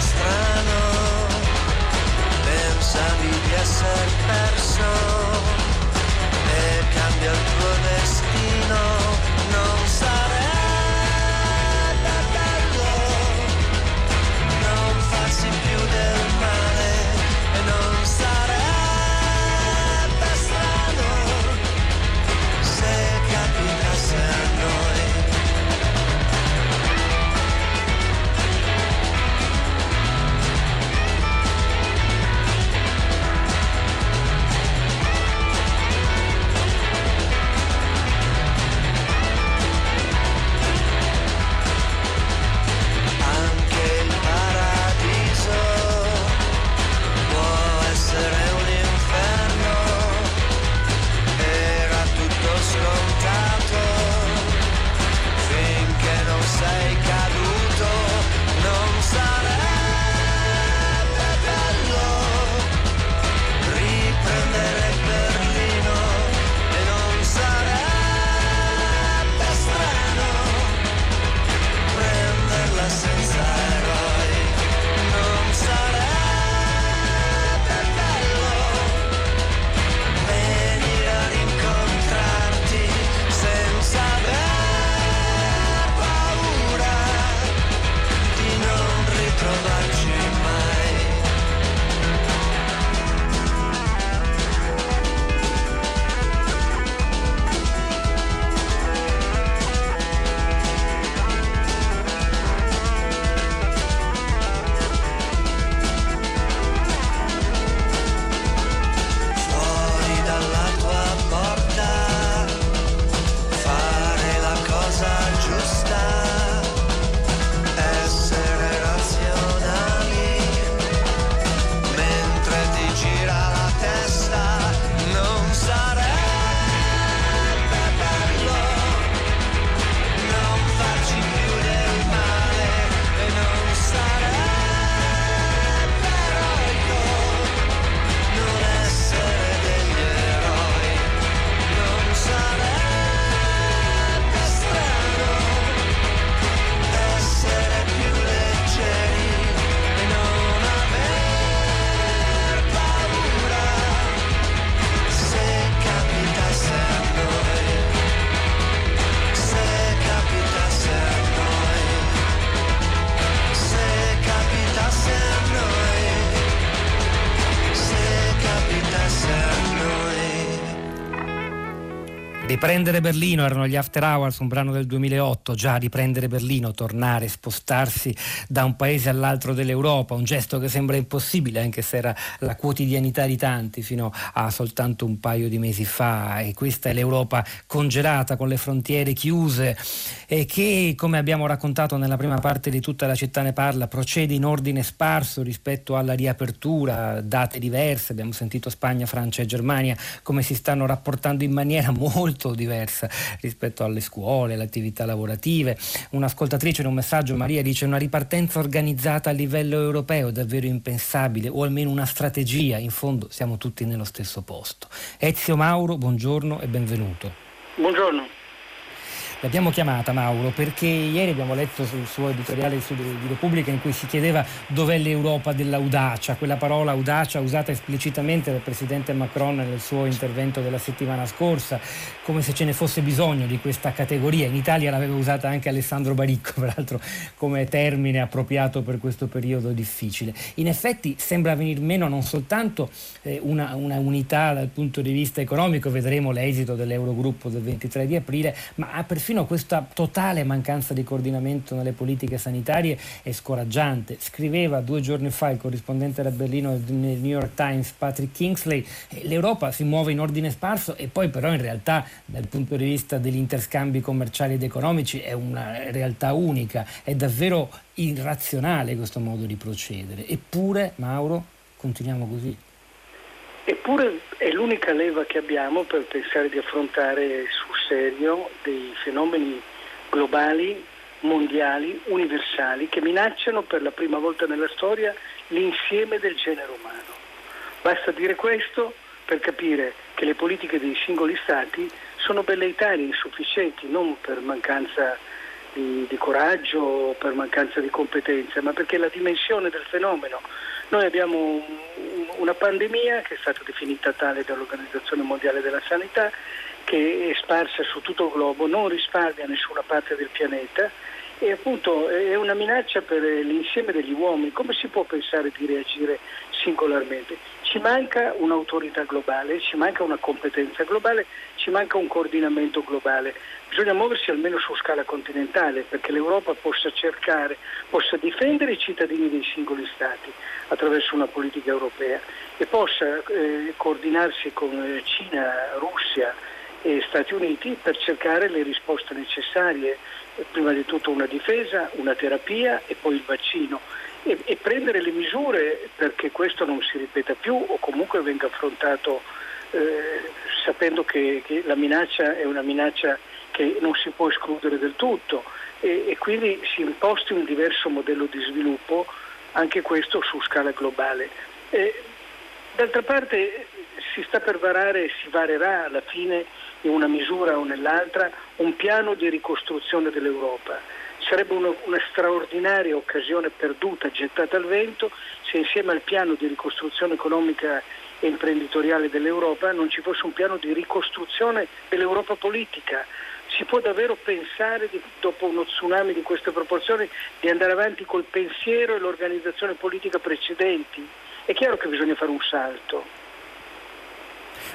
Strano, Riprendere Berlino erano gli After Hours, un brano del 2008, già riprendere Berlino, tornare, spostarsi da un paese all'altro dell'Europa, un gesto che sembra impossibile anche se era la quotidianità di tanti fino a soltanto un paio di mesi fa. E questa è l'Europa congelata, con le frontiere chiuse, e che, come abbiamo raccontato nella prima parte di Tutta la città ne parla, procede in ordine sparso rispetto alla riapertura, date diverse. Abbiamo sentito Spagna, Francia e Germania come si stanno rapportando in maniera molto diversa rispetto alle scuole, alle attività lavorative. Un'ascoltatrice in un messaggio, Maria, dice: una ripartenza organizzata a livello europeo davvero impensabile, o almeno una strategia, in fondo siamo tutti nello stesso posto. Ezio Mauro, buongiorno e benvenuto. Buongiorno. L'abbiamo chiamata, Mauro, perché ieri abbiamo letto sul suo editoriale di Repubblica in cui si chiedeva dov'è l'Europa dell'audacia, quella parola audacia usata esplicitamente dal presidente Macron nel suo intervento della settimana scorsa, come se ce ne fosse bisogno di questa categoria. In Italia l'aveva usata anche Alessandro Baricco, peraltro, come termine appropriato per questo periodo difficile. In effetti sembra venir meno non soltanto una unità dal punto di vista economico, vedremo l'esito dell'Eurogruppo del 23 di aprile, ma ha perfino fino a questa totale mancanza di coordinamento nelle politiche sanitarie è scoraggiante. Scriveva 2 giorni fa il corrispondente da Berlino nel New York Times, Patrick Kingsley: l'Europa si muove in ordine sparso e poi però in realtà dal punto di vista degli interscambi commerciali ed economici è una realtà unica. È davvero irrazionale questo modo di procedere. Eppure, Mauro, continuiamo così. Eppure è l'unica leva che abbiamo per pensare di affrontare sul serio dei fenomeni globali, mondiali, universali, che minacciano per la prima volta nella storia l'insieme del genere umano. Basta dire questo per capire che le politiche dei singoli stati sono velleitarie, insufficienti, non per mancanza di coraggio o per mancanza di competenza, ma perché la dimensione del fenomeno. Noi abbiamo una pandemia che è stata definita tale dall'Organizzazione Mondiale della Sanità, che è sparsa su tutto il globo, non risparmia nessuna parte del pianeta e appunto è una minaccia per l'insieme degli uomini. Come si può pensare di reagire singolarmente? Ci manca un'autorità globale, ci manca una competenza globale, ci manca un coordinamento globale. Bisogna muoversi almeno su scala continentale perché l'Europa possa cercare, possa difendere i cittadini dei singoli stati attraverso una politica europea e possa coordinarsi con Cina, Russia e Stati Uniti per cercare le risposte necessarie, prima di tutto una difesa, una terapia e poi il vaccino. E prendere le misure perché questo non si ripeta più o comunque venga affrontato sapendo che la minaccia è una minaccia che non si può escludere del tutto e quindi si imposti un diverso modello di sviluppo, anche questo su scala globale. D'altra parte si sta per varare e si varerà alla fine in una misura o nell'altra un piano di ricostruzione dell'Europa. Sarebbe una straordinaria occasione perduta, gettata al vento, se insieme al piano di ricostruzione economica e imprenditoriale dell'Europa non ci fosse un piano di ricostruzione dell'Europa politica. Si può davvero pensare, dopo uno tsunami di queste proporzioni, di andare avanti col pensiero e l'organizzazione politica precedenti? È chiaro che bisogna fare un salto.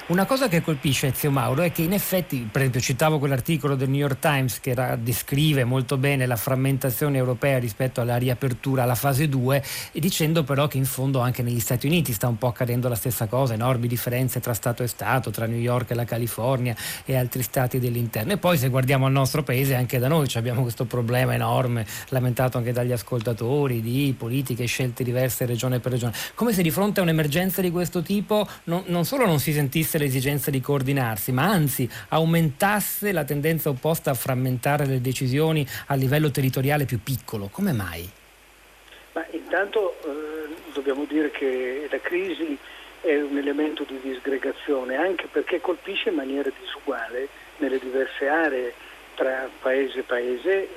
Una cosa che colpisce, Ezio Mauro, è che in effetti, per esempio, citavo quell'articolo del New York Times che descrive molto bene la frammentazione europea rispetto alla riapertura alla fase 2, dicendo però che in fondo anche negli Stati Uniti sta un po' accadendo la stessa cosa, enormi differenze tra Stato e Stato, tra New York e la California e altri Stati dell'interno. E poi se guardiamo al nostro paese, anche da noi abbiamo questo problema enorme, lamentato anche dagli ascoltatori, di politiche e scelte diverse regione per regione. Come se di fronte a un'emergenza di questo tipo non solo non si sentisse l'esigenza di coordinarsi, ma anzi aumentasse la tendenza opposta a frammentare le decisioni a livello territoriale più piccolo. Come mai? Ma intanto dobbiamo dire che la crisi è un elemento di disgregazione, anche perché colpisce in maniera disuguale nelle diverse aree, tra paese e paese.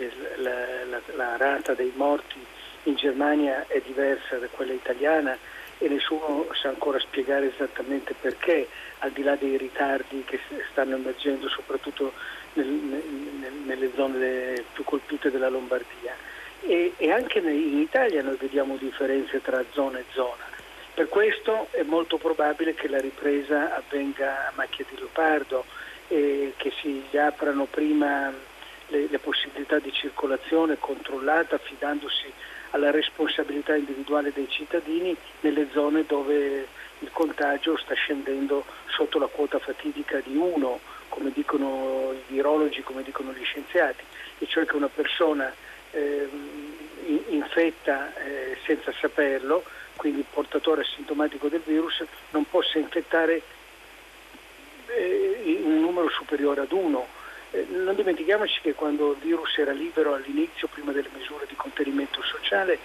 La rata dei morti in Germania è diversa da quella italiana e nessuno sa ancora spiegare esattamente perché, al di là dei ritardi che stanno emergendo soprattutto nelle zone più colpite della Lombardia. E anche in Italia noi vediamo differenze tra zona e zona. Per questo è molto probabile che la ripresa avvenga a macchia di leopardo che si aprano prima le possibilità di circolazione controllata, affidandosi alla responsabilità individuale dei cittadini nelle zone dove il contagio sta scendendo sotto la quota fatidica di 1, come dicono i virologi, come dicono gli scienziati, e cioè che una persona infetta senza saperlo, quindi portatore asintomatico del virus, non possa infettare un numero superiore ad 1. Non dimentichiamoci che quando il virus era libero all'inizio, prima delle misure di contenimento sociale,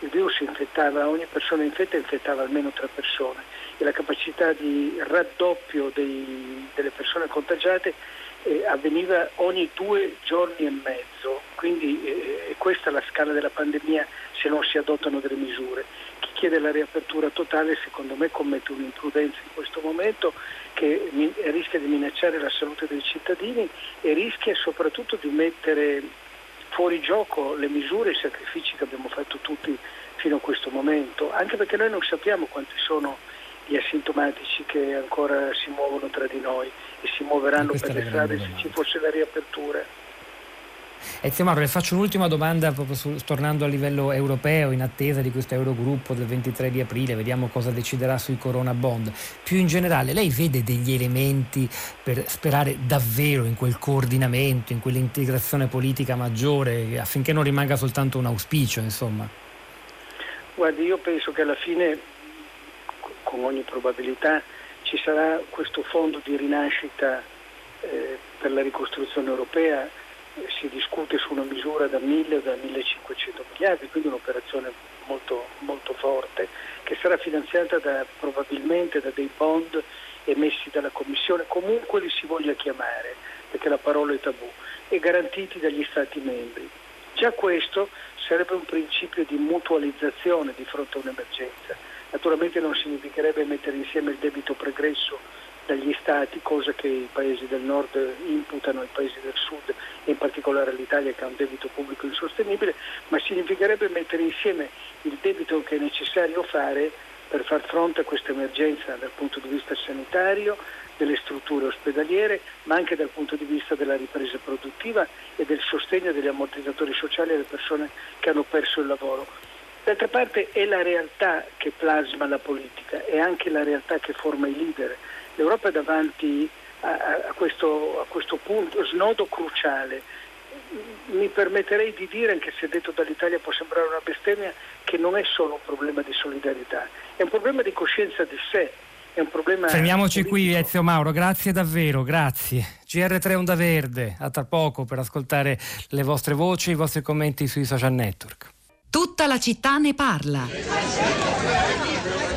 il virus infettava, ogni persona infetta infettava almeno 3 persone, e la capacità di raddoppio delle persone contagiate avveniva ogni 2 giorni e mezzo, quindi questa è la scala della pandemia se non si adottano delle misure. Chi chiede la riapertura totale secondo me commette un'imprudenza in questo momento che rischia di minacciare la salute dei cittadini e rischia soprattutto di mettere fuori gioco le misure e i sacrifici che abbiamo fatto tutti fino a questo momento, anche perché noi non sappiamo quanti sono gli asintomatici che ancora si muovono tra di noi e si muoveranno per le strade se ci fosse la riapertura. Ezio Mauro, le faccio un'ultima domanda proprio tornando a livello europeo, in attesa di questo Eurogruppo del 23 di aprile, vediamo cosa deciderà sui Corona Bond. Più in generale, lei vede degli elementi per sperare davvero in quel coordinamento, in quell'integrazione politica maggiore, affinché non rimanga soltanto un auspicio, insomma? Guardi, io penso che alla fine, con ogni probabilità, ci sarà questo fondo di rinascita per la ricostruzione europea. Si discute su una misura da 1.000 o da 1.500 miliardi, quindi un'operazione molto, molto forte, che sarà finanziata probabilmente da dei bond emessi dalla Commissione, comunque li si voglia chiamare, perché la parola è tabù, e garantiti dagli Stati membri. Già questo sarebbe un principio di mutualizzazione di fronte a un'emergenza. Naturalmente non significherebbe mettere insieme il debito pregresso dagli Stati, cosa che i paesi del nord imputano ai paesi del sud, e in particolare all'Italia che ha un debito pubblico insostenibile, ma significherebbe mettere insieme il debito che è necessario fare per far fronte a questa emergenza dal punto di vista sanitario, delle strutture ospedaliere, ma anche dal punto di vista della ripresa produttiva e del sostegno degli ammortizzatori sociali alle persone che hanno perso il lavoro. D'altra parte è la realtà che plasma la politica, è anche la realtà che forma i leader. L'Europa è davanti a questo punto, snodo cruciale. Mi permetterei di dire, anche se detto dall'Italia può sembrare una bestemmia, che non è solo un problema di solidarietà, è un problema di coscienza di sé, è un problema... Fermiamoci politico. Qui Ezio Mauro, grazie davvero, grazie. GR3 Onda Verde, a tra poco per ascoltare le vostre voci, i vostri commenti sui social network. Tutta la città ne parla.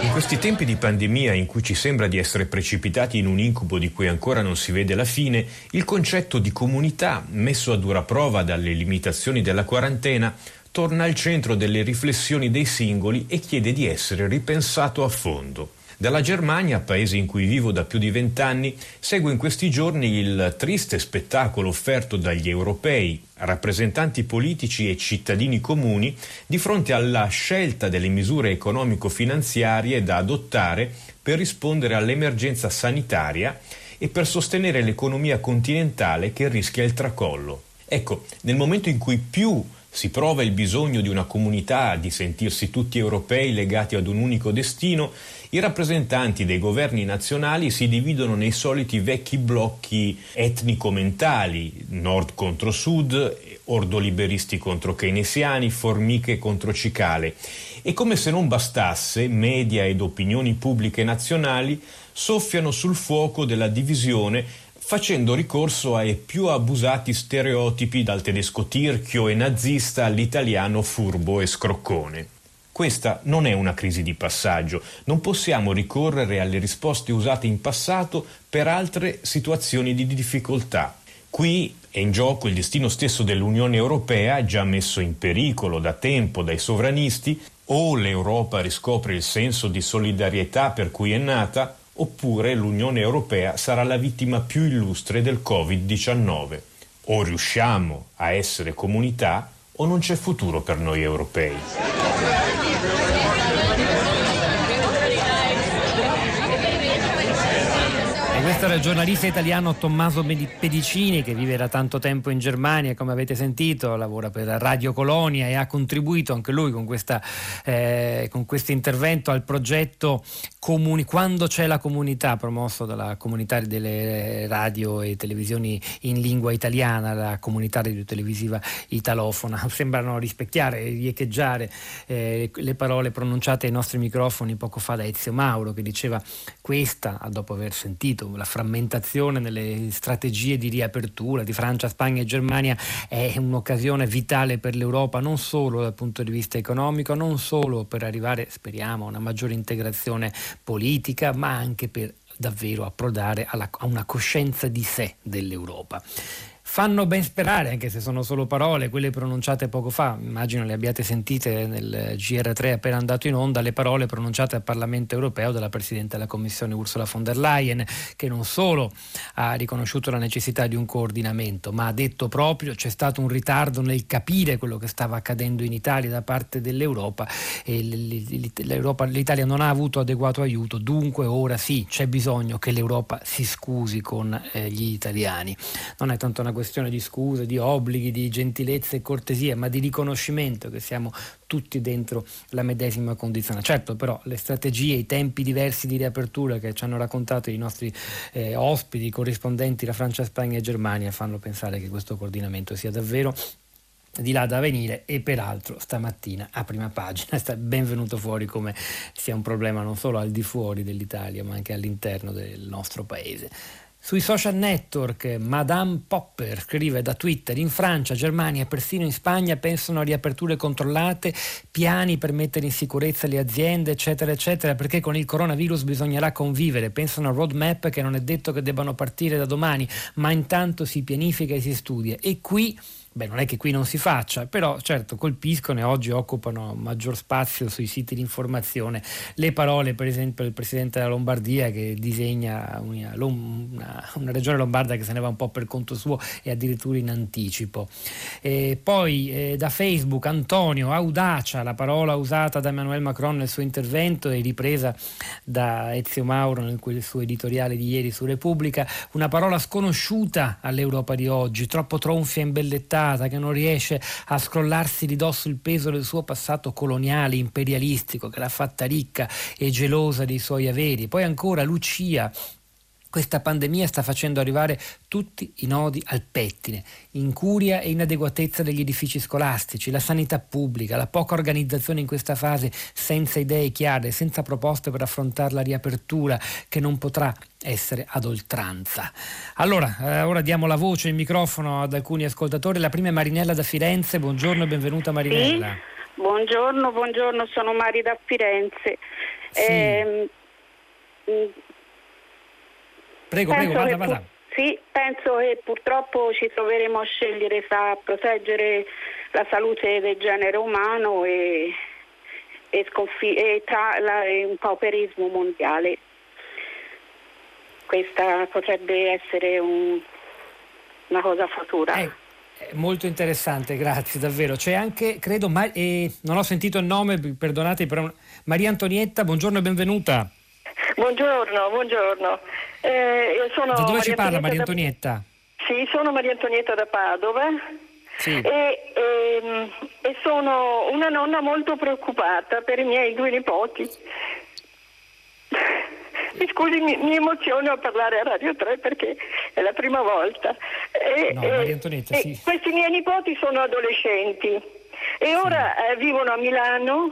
In questi tempi di pandemia in cui ci sembra di essere precipitati in un incubo di cui ancora non si vede la fine, il concetto di comunità, messo a dura prova dalle limitazioni della quarantena, torna al centro delle riflessioni dei singoli e chiede di essere ripensato a fondo. Dalla Germania, paese in cui vivo da più di 20 anni, seguo in questi giorni il triste spettacolo offerto dagli europei, rappresentanti politici e cittadini comuni, di fronte alla scelta delle misure economico-finanziarie da adottare per rispondere all'emergenza sanitaria e per sostenere l'economia continentale che rischia il tracollo. Ecco, nel momento in cui più si prova il bisogno di una comunità, di sentirsi tutti europei legati ad un unico destino, i rappresentanti dei governi nazionali si dividono nei soliti vecchi blocchi etnico-mentali, nord contro sud, ordoliberisti contro keynesiani, formiche contro cicale. E come se non bastasse, media ed opinioni pubbliche nazionali soffiano sul fuoco della divisione facendo ricorso ai più abusati stereotipi, dal tedesco tirchio e nazista all'italiano furbo e scroccone. Questa non è una crisi di passaggio, non possiamo ricorrere alle risposte usate in passato per altre situazioni di difficoltà. Qui è in gioco il destino stesso dell'Unione Europea, già messo in pericolo da tempo dai sovranisti. O l'Europa riscopre il senso di solidarietà per cui è nata, oppure l'Unione Europea sarà la vittima più illustre del Covid-19. O riusciamo a essere comunità, o non c'è futuro per noi europei. Questo era il giornalista italiano Tommaso Pedicini, che vive da tanto tempo in Germania e, come avete sentito, lavora per Radio Colonia e ha contribuito anche lui con questo intervento al progetto Quando c'è la comunità, promosso dalla comunità delle radio e televisioni in lingua italiana, la comunità radiotelevisiva italofona. Sembrano rispecchiare e riecheggiare le parole pronunciate ai nostri microfoni poco fa da Ezio Mauro, che diceva questa, dopo aver sentito la frammentazione nelle strategie di riapertura di Francia, Spagna e Germania, è un'occasione vitale per l'Europa, non solo dal punto di vista economico, non solo per arrivare, speriamo, a una maggiore integrazione politica, ma anche per davvero approdare a una coscienza di sé dell'Europa. Fanno ben sperare, anche se sono solo parole, quelle pronunciate poco fa, immagino le abbiate sentite nel GR3 appena andato in onda, le parole pronunciate al Parlamento europeo dalla Presidente della Commissione Ursula von der Leyen, che non solo ha riconosciuto la necessità di un coordinamento, ma ha detto proprio c'è stato un ritardo nel capire quello che stava accadendo in Italia da parte dell'Europa e l'Italia non ha avuto adeguato aiuto, dunque ora sì, c'è bisogno che l'Europa si scusi con gli italiani. Non è tanto una questione di scuse, di obblighi, di gentilezza e cortesia, ma di riconoscimento che siamo tutti dentro la medesima condizione. Certo, però le strategie, i tempi diversi di riapertura che ci hanno raccontato i nostri ospiti, corrispondenti da Francia, Spagna e Germania, fanno pensare che questo coordinamento sia davvero di là da venire, e peraltro stamattina a prima pagina sta benvenuto fuori come sia un problema non solo al di fuori dell'Italia, ma anche all'interno del nostro paese. Sui social network Madame Popper scrive da Twitter: in Francia, Germania e persino in Spagna pensano a riaperture controllate, piani per mettere in sicurezza le aziende, eccetera eccetera, perché con il coronavirus bisognerà convivere. Pensano a roadmap che non è detto che debbano partire da domani, ma intanto si pianifica e si studia. E qui non è che qui non si faccia, però certo colpiscono e oggi occupano maggior spazio sui siti di informazione le parole, per esempio, del presidente della Lombardia, che disegna una regione lombarda che se ne va un po' per conto suo e addirittura in anticipo. E poi da Facebook Antonio: audacia, la parola usata da Emmanuel Macron nel suo intervento e ripresa da Ezio Mauro nel suo editoriale di ieri su Repubblica, una parola sconosciuta all'Europa di oggi, troppo tronfia e imbellettata, che non riesce a scrollarsi di dosso il peso del suo passato coloniale, imperialistico, che l'ha fatta ricca e gelosa dei suoi averi. Poi ancora Lucia: questa pandemia sta facendo arrivare tutti i nodi al pettine, incuria e inadeguatezza degli edifici scolastici, la sanità pubblica, la poca organizzazione in questa fase, senza idee chiare, senza proposte per affrontare la riapertura che non potrà essere ad oltranza. Allora, ora diamo la voce e il microfono ad alcuni ascoltatori. La prima è Marinella da Firenze. Buongiorno e benvenuta Marinella. Sì, buongiorno, sono Mari da Firenze. Sì. Prego, vada. Sì, penso che purtroppo ci troveremo a scegliere tra proteggere la salute del genere umano e tra un pauperismo mondiale. Questa potrebbe essere una cosa futura. Molto interessante, grazie davvero. C'è anche, credo, non ho sentito il nome, perdonate, però Maria Antonietta, buongiorno e benvenuta. Buongiorno. Sono da dove ci parla Maria Antonietta? Sì, sono Maria Antonietta da Padova. Sì. E sono una nonna molto preoccupata per i miei due nipoti. Mi scusi, mi emoziono a parlare a Radio 3 perché è la prima volta. Maria Antonietta, sì. Questi miei nipoti sono adolescenti e ora vivono a Milano.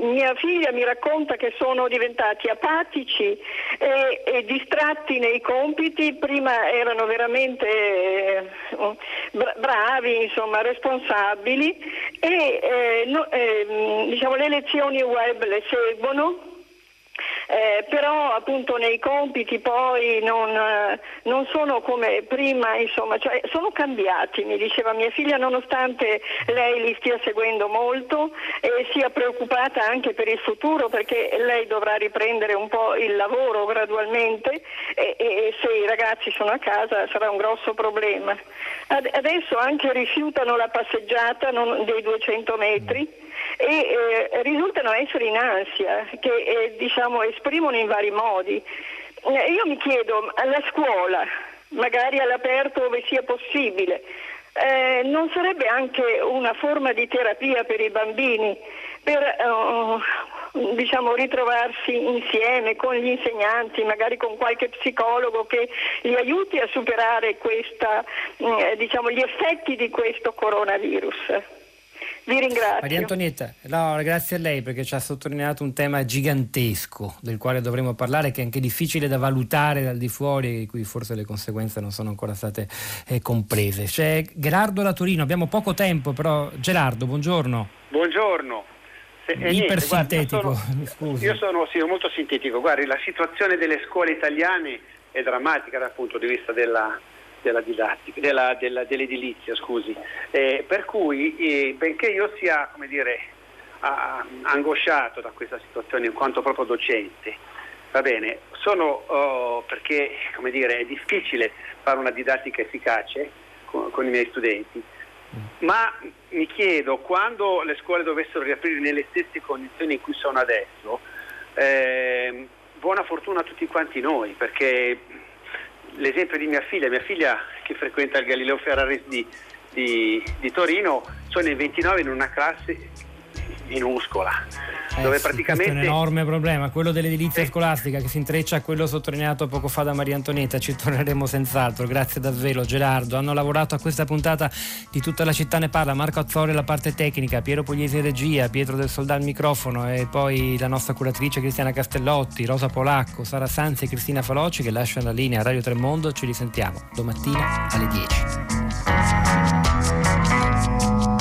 Mia figlia mi racconta che sono diventati apatici e distratti nei compiti. Prima erano veramente bravi, insomma, responsabili e le lezioni web le seguono. Però appunto nei compiti poi non sono come prima, insomma, cioè sono cambiati, mi diceva mia figlia, nonostante lei li stia seguendo molto e sia preoccupata anche per il futuro, perché lei dovrà riprendere un po' il lavoro gradualmente e se i ragazzi sono a casa sarà un grosso problema. Adesso anche rifiutano la passeggiata dei 200 metri e risultano essere in ansia, che è esprimono in vari modi. Io mi chiedo, alla scuola, magari all'aperto dove sia possibile, non sarebbe anche una forma di terapia per i bambini, per ritrovarsi insieme con gli insegnanti, magari con qualche psicologo che li aiuti a superare questa, gli effetti di questo coronavirus? Vi ringrazio. Maria Antonietta, no, grazie a lei perché ci ha sottolineato un tema gigantesco del quale dovremo parlare, che è anche difficile da valutare dal di fuori, di cui forse le conseguenze non sono ancora state comprese. C'è Gerardo da Torino, abbiamo poco tempo però. Gerardo, buongiorno. Buongiorno. Ipersintetico. Io sono molto sintetico. Guardi, la situazione delle scuole italiane è drammatica dal punto di vista della didattica, dell'edilizia, scusi. Per cui, benché io sia, angosciato da questa situazione in quanto proprio docente, va bene, perché, è difficile fare una didattica efficace con i miei studenti, ma mi chiedo, quando le scuole dovessero riaprire nelle stesse condizioni in cui sono adesso, buona fortuna a tutti quanti noi, perché l'esempio di mia figlia che frequenta il Galileo Ferraris di Torino, sono in 29 in una classe minuscola, dove praticamente questo è un enorme problema, quello dell'edilizia scolastica, che si intreccia a quello sottolineato poco fa da Maria Antonietta. Ci torneremo senz'altro. Grazie davvero, Gerardo. Hanno lavorato a questa puntata di Tutta la città ne parla Marco Azzori alla parte tecnica, Piero Pugliese in regia, Pietro del Soldà al microfono, e poi la nostra curatrice Cristiana Castellotti, Rosa Polacco, Sara Sanzi e Cristina Faloci, che lasciano la linea a Radio Tremondo. Ci risentiamo domattina alle 10.